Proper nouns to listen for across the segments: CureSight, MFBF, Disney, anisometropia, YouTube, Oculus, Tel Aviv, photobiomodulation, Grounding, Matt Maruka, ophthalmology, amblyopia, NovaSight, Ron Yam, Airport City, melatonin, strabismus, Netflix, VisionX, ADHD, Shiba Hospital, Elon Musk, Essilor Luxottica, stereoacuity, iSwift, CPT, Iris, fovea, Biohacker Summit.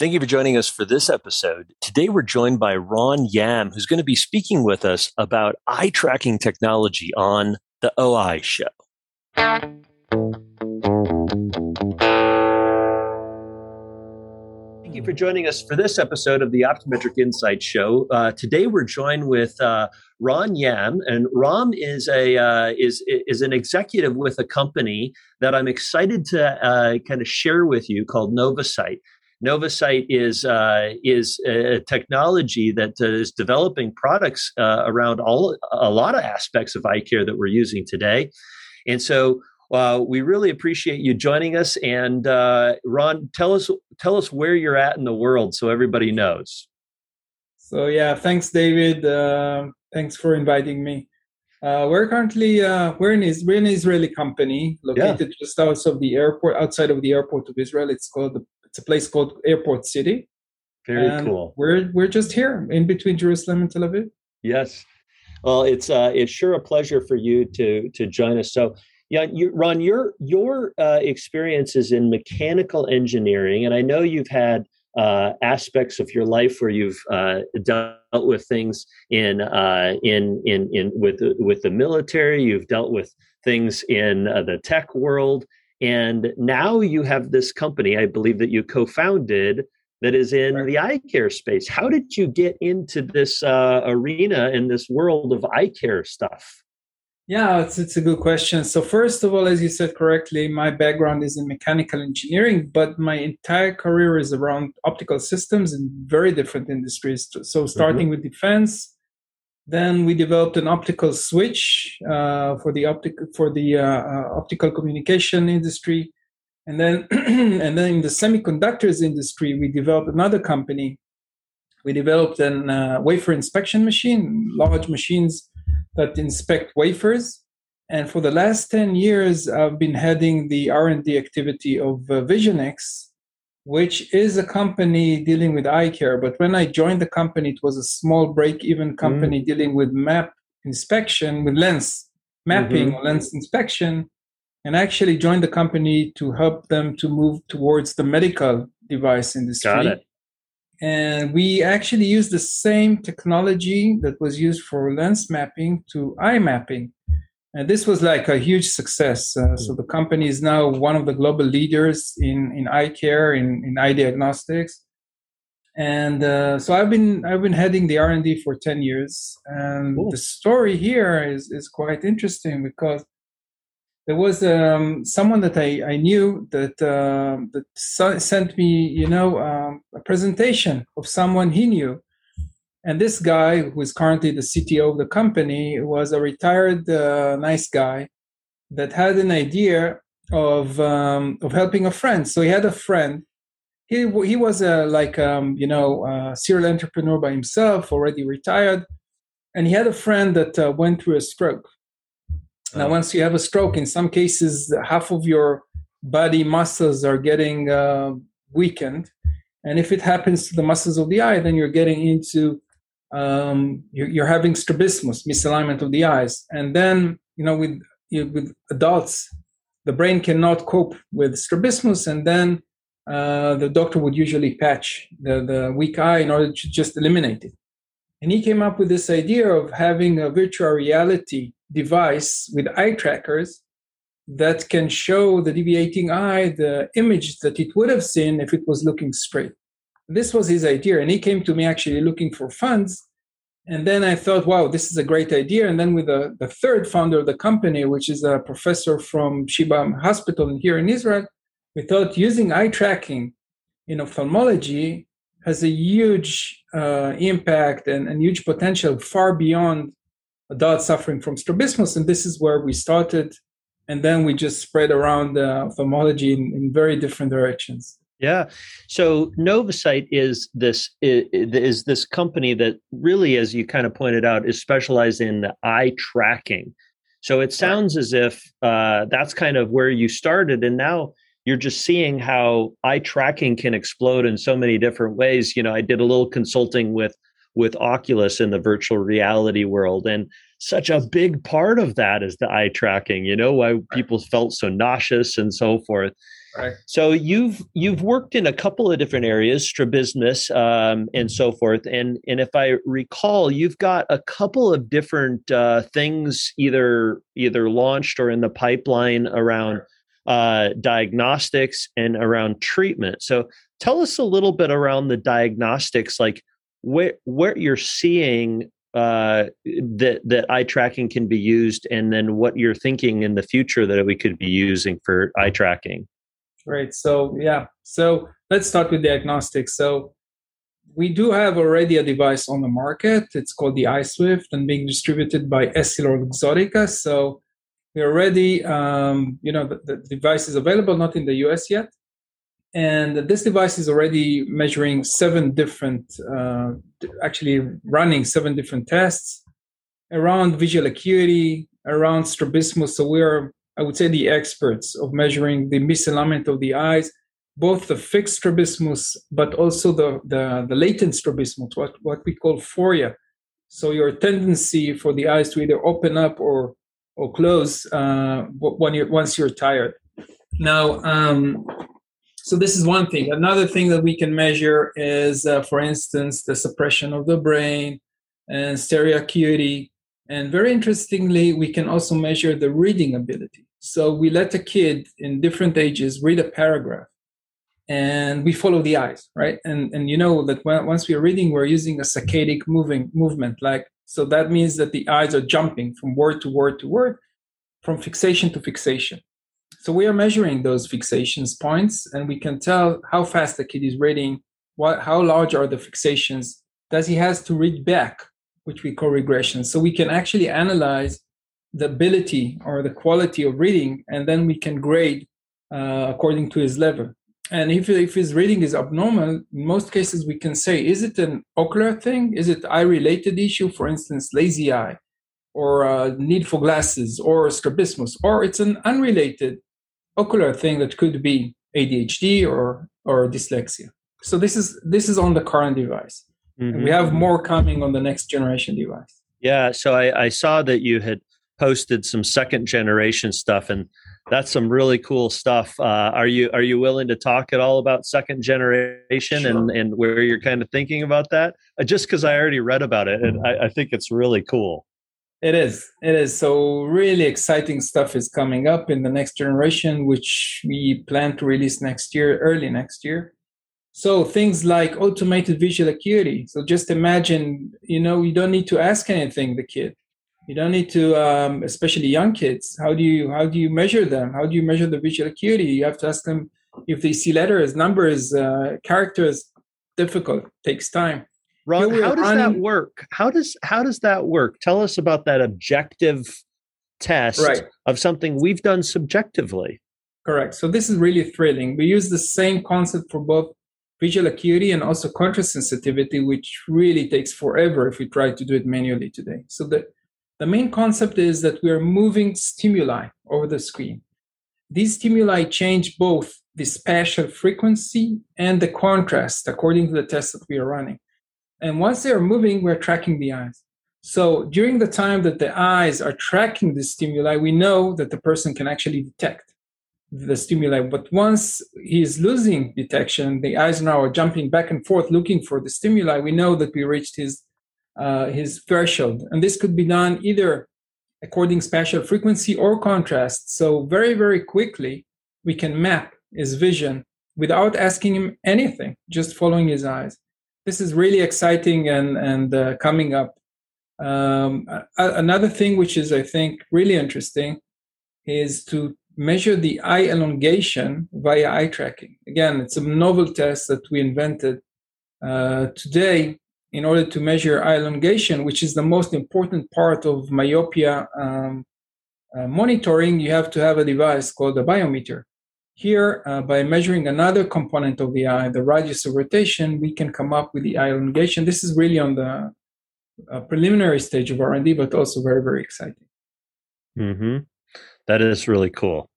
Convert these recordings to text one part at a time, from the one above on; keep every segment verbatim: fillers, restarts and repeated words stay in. Thank you for joining us for this episode. Today, we're joined by Ron Yam, who's going to be speaking with us about eye tracking technology on the O I Show. Thank you for joining us for this episode of the Optometric Insight Show. Uh, today, we're joined with uh, Ron Yam, and Ron is a uh, is is an executive with a company that I'm excited to uh, kind of share with you called NovaSight. NovaSight is uh, is a technology that uh, is developing products uh, around all a lot of aspects of eye care that we're using today, and so uh, we really appreciate you joining us. And uh, Ron, tell us tell us where you're at in the world so everybody knows. So yeah, thanks, David. Uh, thanks for inviting me. Uh, we're currently uh, we're an is- we're an Israeli company located yeah. just outside of the airport, outside of the airport of Israel. It's called the It's a place called Airport City. Very and cool. We're we're just here in between Jerusalem and Tel Aviv. Yes. Well, it's uh, it's sure a pleasure for you to to join us. So, yeah, you, Ron, your your uh, experience is in mechanical engineering, and I know you've had uh, aspects of your life where you've uh, dealt with things in uh, in in in with the, with the military. You've dealt with things in uh, the tech world. And now you have this company, I believe, that you co-founded that is in right. the eye care space. How did you get into this uh, arena and this world of eye care stuff? Yeah, it's, it's a good question. So first of all, as you said correctly, my background is in mechanical engineering, but my entire career is around optical systems in very different industries. So starting mm-hmm. with defense, then we developed an optical switch uh, for the optic for the uh, uh, optical communication industry, and then and then in the semiconductors industry we developed another company. We developed an uh, wafer inspection machine, large machines that inspect wafers. And for the last ten years, I've been heading the R and D activity of uh, VisionX, which is a company dealing with eye care. But when I joined the company, it was a small break-even company mm. dealing with map inspection, with lens mapping, mm-hmm. lens inspection, and I actually joined the company to help them to move towards the medical device industry. Got it. And we actually used the same technology that was used for lens mapping to eye mapping. And this was like a huge success. Uh, so the company is now one of the global leaders in, in eye care, in, in eye diagnostics. And uh, so I've been I've been heading the R and D for ten years. And cool. the story here is, is quite interesting because there was um, someone that I, I knew that, uh, that so- sent me, you know, um, a presentation of someone he knew. And this guy, who is currently the C T O of the company, was a retired uh, nice guy that had an idea of um, of helping a friend. So he had a friend. He he was a like um, you know a serial entrepreneur by himself, already retired, and he had a friend that uh, went through a stroke. Now, oh. once you have a stroke, in some cases, half of your body muscles are getting uh, weakened, and if it happens to the muscles of the eye, then you're getting into Um, you're, you're having strabismus, misalignment of the eyes, and then you know with you, with adults, the brain cannot cope with strabismus, and then uh, the doctor would usually patch the, the weak eye in order to just eliminate it. And he came up with this idea of having a virtual reality device with eye trackers that can show the deviating eye the image that it would have seen if it was looking straight. This was his idea, and he came to me actually looking for funds. And then I thought, wow, this is a great idea. And then with the, the third founder of the company, which is a professor from Shiba Hospital here in Israel, we thought using eye tracking in ophthalmology has a huge uh, impact and, and huge potential far beyond adults suffering from strabismus. And this is where we started. And then we just spread around uh, ophthalmology in, in very different directions. Yeah. So NovaSight is this is this company that really, as you kind of pointed out, is specialized in the eye tracking. So it sounds as if uh, that's kind of where you started. And now you're just seeing how eye tracking can explode in so many different ways. You know, I did a little consulting with with Oculus in the virtual reality world. And such a big part of that is the eye tracking, you know, why people felt so nauseous and so forth. Right. So you've you've worked in a couple of different areas, strabismus um, and so forth. And and if I recall, you've got a couple of different uh, things either either launched or in the pipeline around uh, diagnostics and around treatment. So tell us a little bit around the diagnostics, like where where you're seeing uh, that that eye tracking can be used, and then what you're thinking in the future that we could be using for eye tracking. Right. So, yeah. So let's start with diagnostics. So we do have already a device on the market. It's called the iSwift and being distributed by Essilor Luxottica. So we already, um, you know, the, the device is available, not in the U S yet. And this device is already measuring seven different, uh, actually running seven different tests around visual acuity, around strabismus. So we're I would say the experts of measuring the misalignment of the eyes, both the fixed strabismus, but also the, the, the latent strabismus, what, what we call phoria. So your tendency for the eyes to either open up or or close uh, when you're, once you're tired. Now, um, so this is one thing. Another thing that we can measure is, uh, for instance, the suppression of the brain and stereoacuity. And very interestingly, we can also measure the reading ability. So we let a kid in different ages read a paragraph, and we follow the eyes, right? And and you know that when, once we are reading, we're using a saccadic moving movement, like so that means that the eyes are jumping from word to word to word, from fixation to fixation. So we are measuring those fixations points, and we can tell how fast the kid is reading, what how large are the fixations, does he has to read back, which we call regression. So we can actually analyze the ability or the quality of reading, and then we can grade uh, according to his level. And if, if his reading is abnormal, in most cases we can say, is it an ocular thing? Is it eye-related issue? For instance, lazy eye or uh, need for glasses or strabismus, or it's an unrelated ocular thing that could be A D H D or, or dyslexia. So this is this is on the current device. Mm-hmm. And we have more coming on the next generation device. Yeah, so I, I saw that you had posted some second generation stuff, and that's some really cool stuff. Uh, are you are you willing to talk at all about second generation? Sure. and, and where you're kind of thinking about that? Uh, just because I already read about it, and I, I think it's really cool. It is. It is. So really exciting stuff is coming up in the next generation, which we plan to release next year, early next year. So things like automated visual acuity. So just imagine, you know, you don't need to ask anything, the kid. You don't need to, um, especially young kids. How do you how do you measure them? How do you measure the visual acuity? You have to ask them if they see letters, numbers, uh, characters. Difficult, takes time. Ron, how does running... that work? How does how does that work? Tell us about that objective test right. of something we've done subjectively. Correct. So this is really thrilling. We use the same concept for both visual acuity and also contrast sensitivity, which really takes forever if we try to do it manually today. So the, the main concept is that we are moving stimuli over the screen. These stimuli change both the spatial frequency and the contrast according to the test that we are running. And once they are moving, we're tracking the eyes. So during the time that the eyes are tracking the stimuli, we know that the person can actually detect the stimuli. But once he is losing detection, the eyes now are jumping back and forth looking for the stimuli, we know that we reached his uh, his threshold. And this could be done either according spatial frequency or contrast. So very, very quickly, we can map his vision without asking him anything, just following his eyes. This is really exciting and, and uh, coming up. Um, another thing which is, I think, really interesting is to measure the eye elongation via eye tracking. Again, it's a novel test that we invented uh, today in order to measure eye elongation, which is the most important part of myopia um, uh, monitoring. You have to have a device called a biometer. Here, uh, by measuring another component of the eye, the radius of rotation, we can come up with the eye elongation. This is really on the uh, preliminary stage of R and D, but also very, very exciting. Mm-hmm. That is really cool.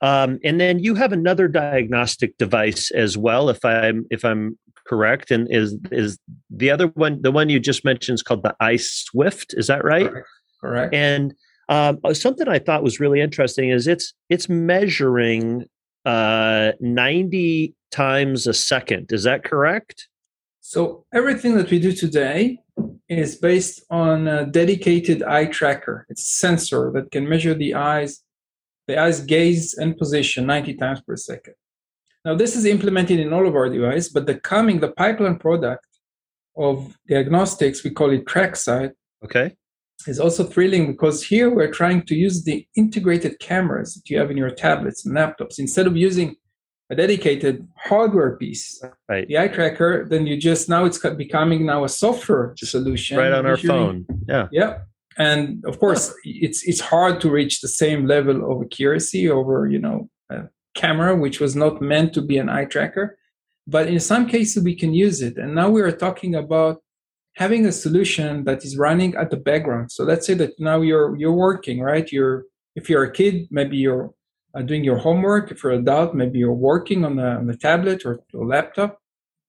Um, and then you have another diagnostic device as well, if I'm if I'm correct. And is is the other one, the one you just mentioned, is called the iSwift. Is that right? Correct. Correct. And um, something I thought was really interesting is it's it's measuring uh, ninety times a second. Is that correct? So everything that we do today is based on a dedicated eye tracker. It's a sensor that can measure the eyes, the eye's gaze and position ninety times per second. Now, this is implemented in all of our devices, but the coming, the pipeline product of diagnostics, we call it TrackSight. Okay. It's also thrilling because here we're trying to use the integrated cameras that you have in your tablets and laptops. Instead of using a dedicated hardware piece, right, the eye tracker, then you just, now it's becoming now a software solution. Right on our phone. Yeah. Yeah. And of course, it's it's hard to reach the same level of accuracy over, you know, a camera, which was not meant to be an eye tracker. But in some cases, we can use it. And now we are talking about having a solution that is running at the background. So let's say that now you're you're working, right? You're if you're a kid, maybe you're uh, doing your homework. If you're an adult, maybe you're working on a, on a tablet or a laptop.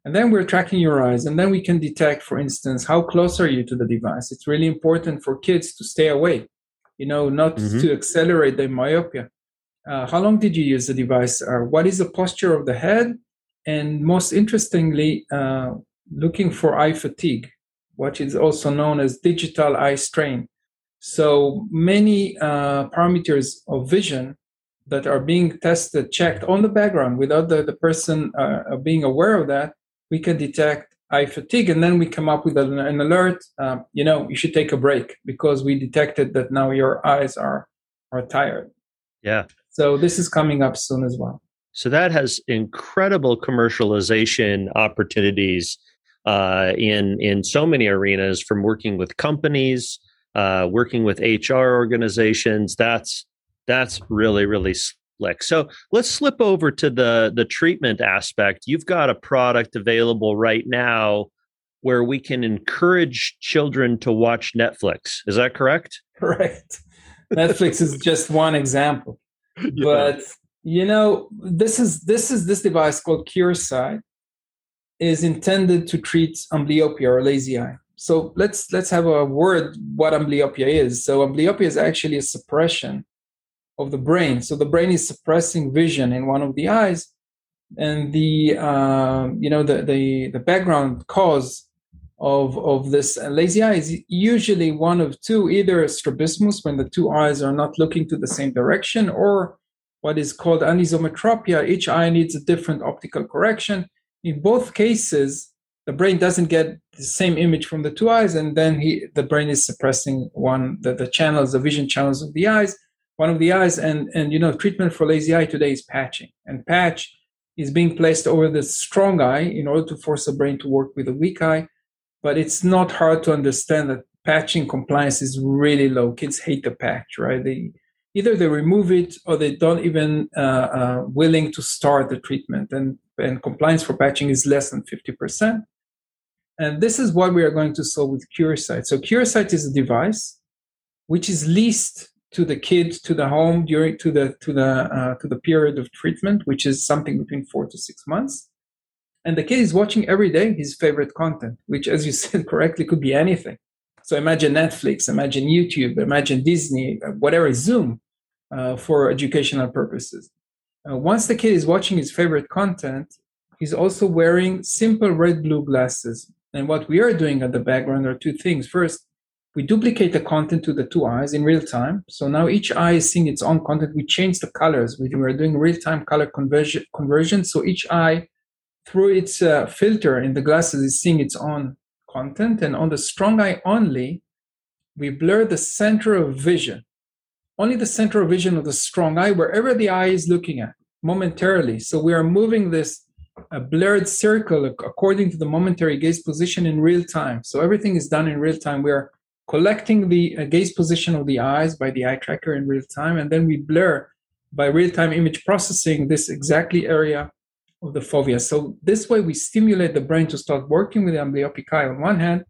And then we're tracking your eyes. And then we can detect, for instance, how close are you to the device? It's really important for kids to stay away, you know, not mm-hmm. to accelerate their myopia. Uh, how long did you use the device? Uh, what is the posture of the head? And most interestingly, uh, looking for eye fatigue, which is also known as digital eye strain. So many uh, parameters of vision that are being tested, checked on the background without the, the person uh, being aware of that, we can detect eye fatigue. And then we come up with an, an alert, um, you know, you should take a break because we detected that now your eyes are, are tired. Yeah. So this is coming up soon as well. So that has incredible commercialization opportunities uh, in in so many arenas, from working with companies, uh, working with H R organizations. That's that's really, really slick. So let's slip over to the, the treatment aspect. You've got a product available right now where we can encourage children to watch Netflix. Is that correct? Correct. Netflix is just one example. Yeah. But... You know, this is this is this device called CureSight is intended to treat amblyopia or lazy eye. So let's let's have a word what amblyopia is. So amblyopia is actually a suppression of the brain. So the brain is suppressing vision in one of the eyes, and the uh, you know the, the the background cause of of this lazy eye is usually one of two: either strabismus, when the two eyes are not looking to the same direction, or what is called anisometropia. Each eye needs a different optical correction. In both cases, the brain doesn't get the same image from the two eyes, and then he, the brain is suppressing one, the, the channels, the vision channels of the eyes, one of the eyes, and, and you know, treatment for lazy eye today is patching. And patch is being placed over the strong eye in order to force the brain to work with the weak eye, but it's not hard to understand that patching compliance is really low. Kids hate the patch, right? They Either they remove it or they don't even uh, uh, willing to start the treatment. And, and compliance for patching is less than fifty percent. And this is what we are going to solve with CureSight. So CureSight is a device which is leased to the kid, to the home, during to the to the uh, to the period of treatment, which is something between four to six months. And the kid is watching every day his favorite content, which, as you said correctly, could be anything. So imagine Netflix, imagine YouTube, imagine Disney, whatever, Zoom. Uh, for educational purposes. Uh, once the kid is watching his favorite content, he's also wearing simple red-blue glasses. And what we are doing at the background are two things. First, we duplicate the content to the two eyes in real time. So now each eye is seeing its own content. We change the colors. We are doing real-time color conversion. conversion. So each eye, through its uh, filter in the glasses, is seeing its own content. And on the strong eye only, we blur the center of vision. Only the central vision of the strong eye, wherever the eye is looking at, momentarily. So we are moving this uh, blurred circle according to the momentary gaze position in real time. So everything is done in real time. We are collecting the uh, gaze position of the eyes by the eye tracker in real time, and then we blur by real-time image processing this exactly area of the fovea. So this way we stimulate the brain to start working with the amblyopic eye on one hand.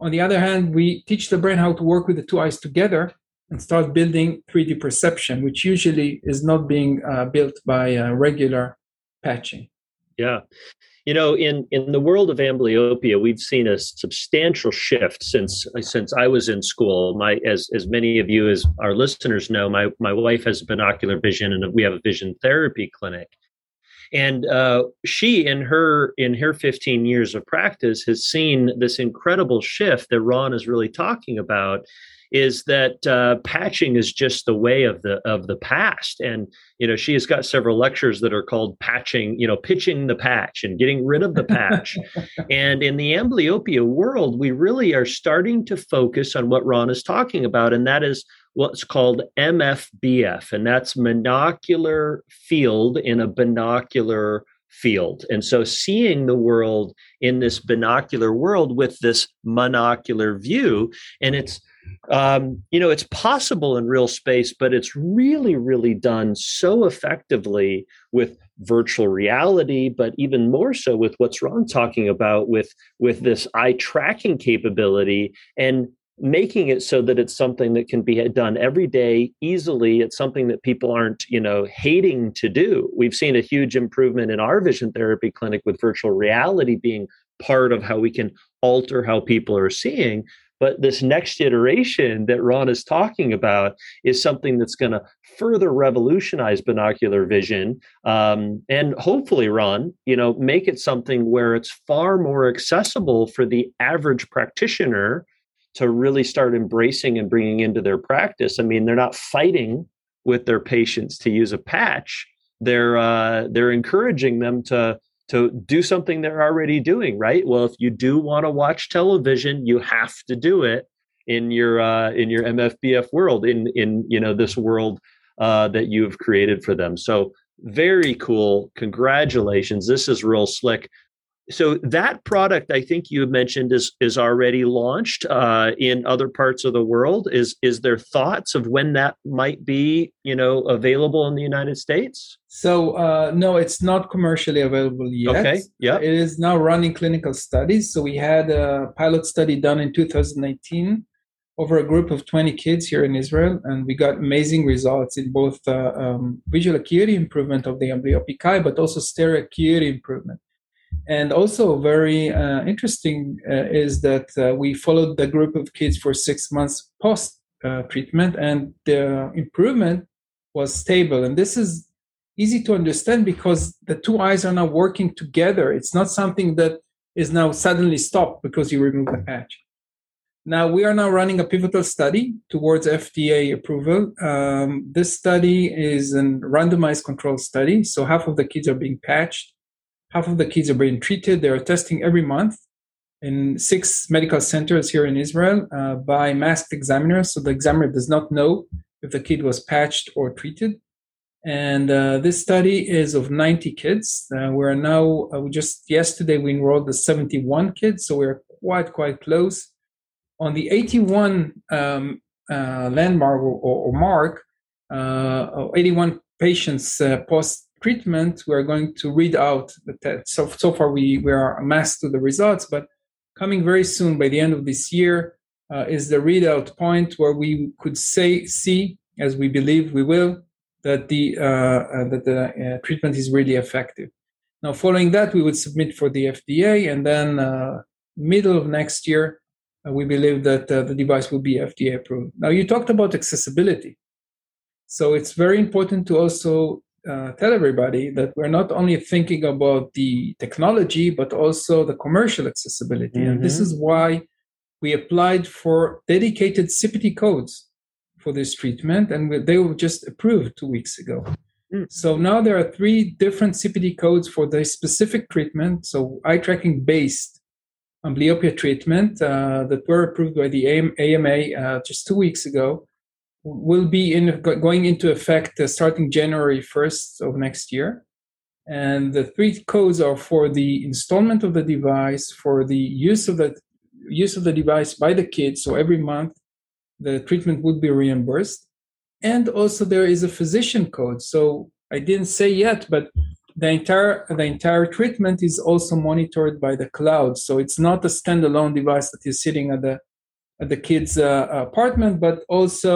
On the other hand, we teach the brain how to work with the two eyes together and start building three D perception, which usually is not being uh, built by uh, regular patching. Yeah. You know, in, in the world of amblyopia, we've seen a substantial shift since since I was in school. My as as many of you as our listeners know, my, my wife has binocular vision, and we have a vision therapy clinic. And uh, she, in her in her fifteen years of practice, has seen this incredible shift that Ron is really talking about. Is that uh, patching is just the way of the of the past, and you know she has got several lectures that are called patching, you know, pitching the patch and getting rid of the patch. And in the amblyopia world, we really are starting to focus on what Ron is talking about, and that is what's called M F B F, and that's monocular field in a binocular field. And so seeing the world in this binocular world with this monocular view, and it's Um, you know, it's possible in real space, but it's really, really done so effectively with virtual reality, but even more so with what's Ron talking about with, with this eye tracking capability and making it so that it's something that can be done every day easily. It's something that people aren't, you know, hating to do. We've seen a huge improvement in our vision therapy clinic with virtual reality being part of how we can alter how people are seeing. But this next iteration that Ron is talking about is something that's going to further revolutionize binocular vision, um, and hopefully, Ron, you know, make it something where it's far more accessible for the average practitioner to really start embracing and bringing into their practice. I mean, they're not fighting with their patients to use a patch; they're uh, they're encouraging them to. to do something they're already doing, right? Well, if you do want to watch television, you have to do it in your uh, in your M F B F world, in in you know this world uh, that you have created for them. So very cool. Congratulations. This is real slick. So that product, I think you mentioned, is is already launched uh, in other parts of the world. Is is there thoughts of when that might be, you know, available in the United States? So uh, no, it's not commercially available yet. Okay. Yeah. It is now running clinical studies. So we had a pilot study done in two thousand nineteen over a group of twenty kids here in Israel, and we got amazing results in both uh, um, visual acuity improvement of the amblyopic eye, but also stereo acuity improvement. And also very uh, interesting uh, is that uh, we followed the group of kids for six months post-treatment, uh, and the improvement was stable. And this is easy to understand because the two eyes are now working together. It's not something that is now suddenly stopped because you remove the patch. Now, we are now running a pivotal study towards F D A approval. Um, this study is a randomized control study, so half of the kids are being patched. Half of the kids are being treated. They are testing every month in six medical centers here in Israel uh, by masked examiners. So the examiner does not know if the kid was patched or treated. And uh, this study is of ninety kids. Uh, we are now, uh, we just yesterday, we enrolled the seventy-one kids. So we are quite, quite close. On the eighty-one um, uh, landmark or, or mark, uh, eighty-one patients uh, post treatment, we are going to read out the test. So, so far, we, we are amassed to the results, but coming very soon, by the end of this year, uh, is the readout point where we could say, see, as we believe we will, that the, uh, uh, that the uh, treatment is really effective. Now, following that, we would submit for the F D A, and then uh, middle of next year, uh, we believe that uh, the device will be F D A approved. Now, you talked about accessibility. So it's very important to also Uh, tell everybody that we're not only thinking about the technology, but also the commercial accessibility. Mm-hmm. And this is why we applied for dedicated C P T codes for this treatment, and we, they were just approved two weeks ago. Mm. So now there are three different C P T codes for the specific treatment, so eye tracking-based amblyopia treatment uh, that were approved by the A M A uh, just two weeks ago. Will be in going into effect uh, starting January first of next year. And the three codes are for the installment of the device, for the use of the use of the device by the kids. So every month the treatment would be reimbursed. And also there is a physician code. So I didn't say yet, but the entire the entire treatment is also monitored by the cloud. So it's not a standalone device that is sitting at the at the kid's uh, apartment, but also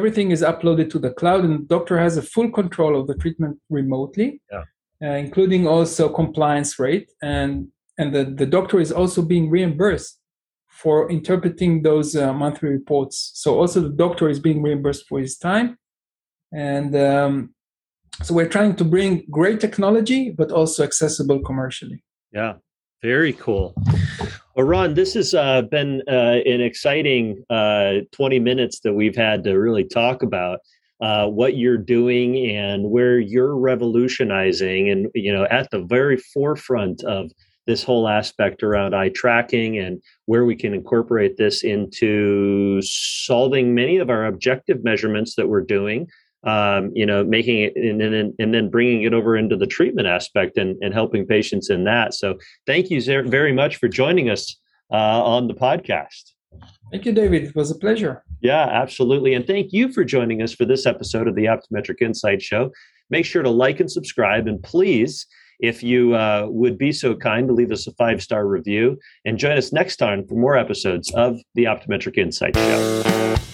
everything is uploaded to the cloud, and the doctor has a full control of the treatment remotely, yeah. uh, including also compliance rate. And and the, the doctor is also being reimbursed for interpreting those uh, monthly reports. So also the doctor is being reimbursed for his time. And um, So we're trying to bring great technology, but also accessible commercially. Yeah, very cool. Well, Ron, this has uh, been uh, an exciting uh, twenty minutes that we've had to really talk about uh, what you're doing and where you're revolutionizing, and you know, at the very forefront of this whole aspect around eye tracking and where we can incorporate this into solving many of our objective measurements that we're doing, um, you know, making it and then and then bringing it over into the treatment aspect and, and helping patients in that. So thank you very much for joining us uh, on the podcast. Thank you, David. It was a pleasure. Yeah, absolutely. And thank you for joining us for this episode of the Optometric Insight Show. Make sure to like and subscribe, and please, if you uh, would be so kind to leave us a five-star review, and join us next time for more episodes of the Optometric Insight Show.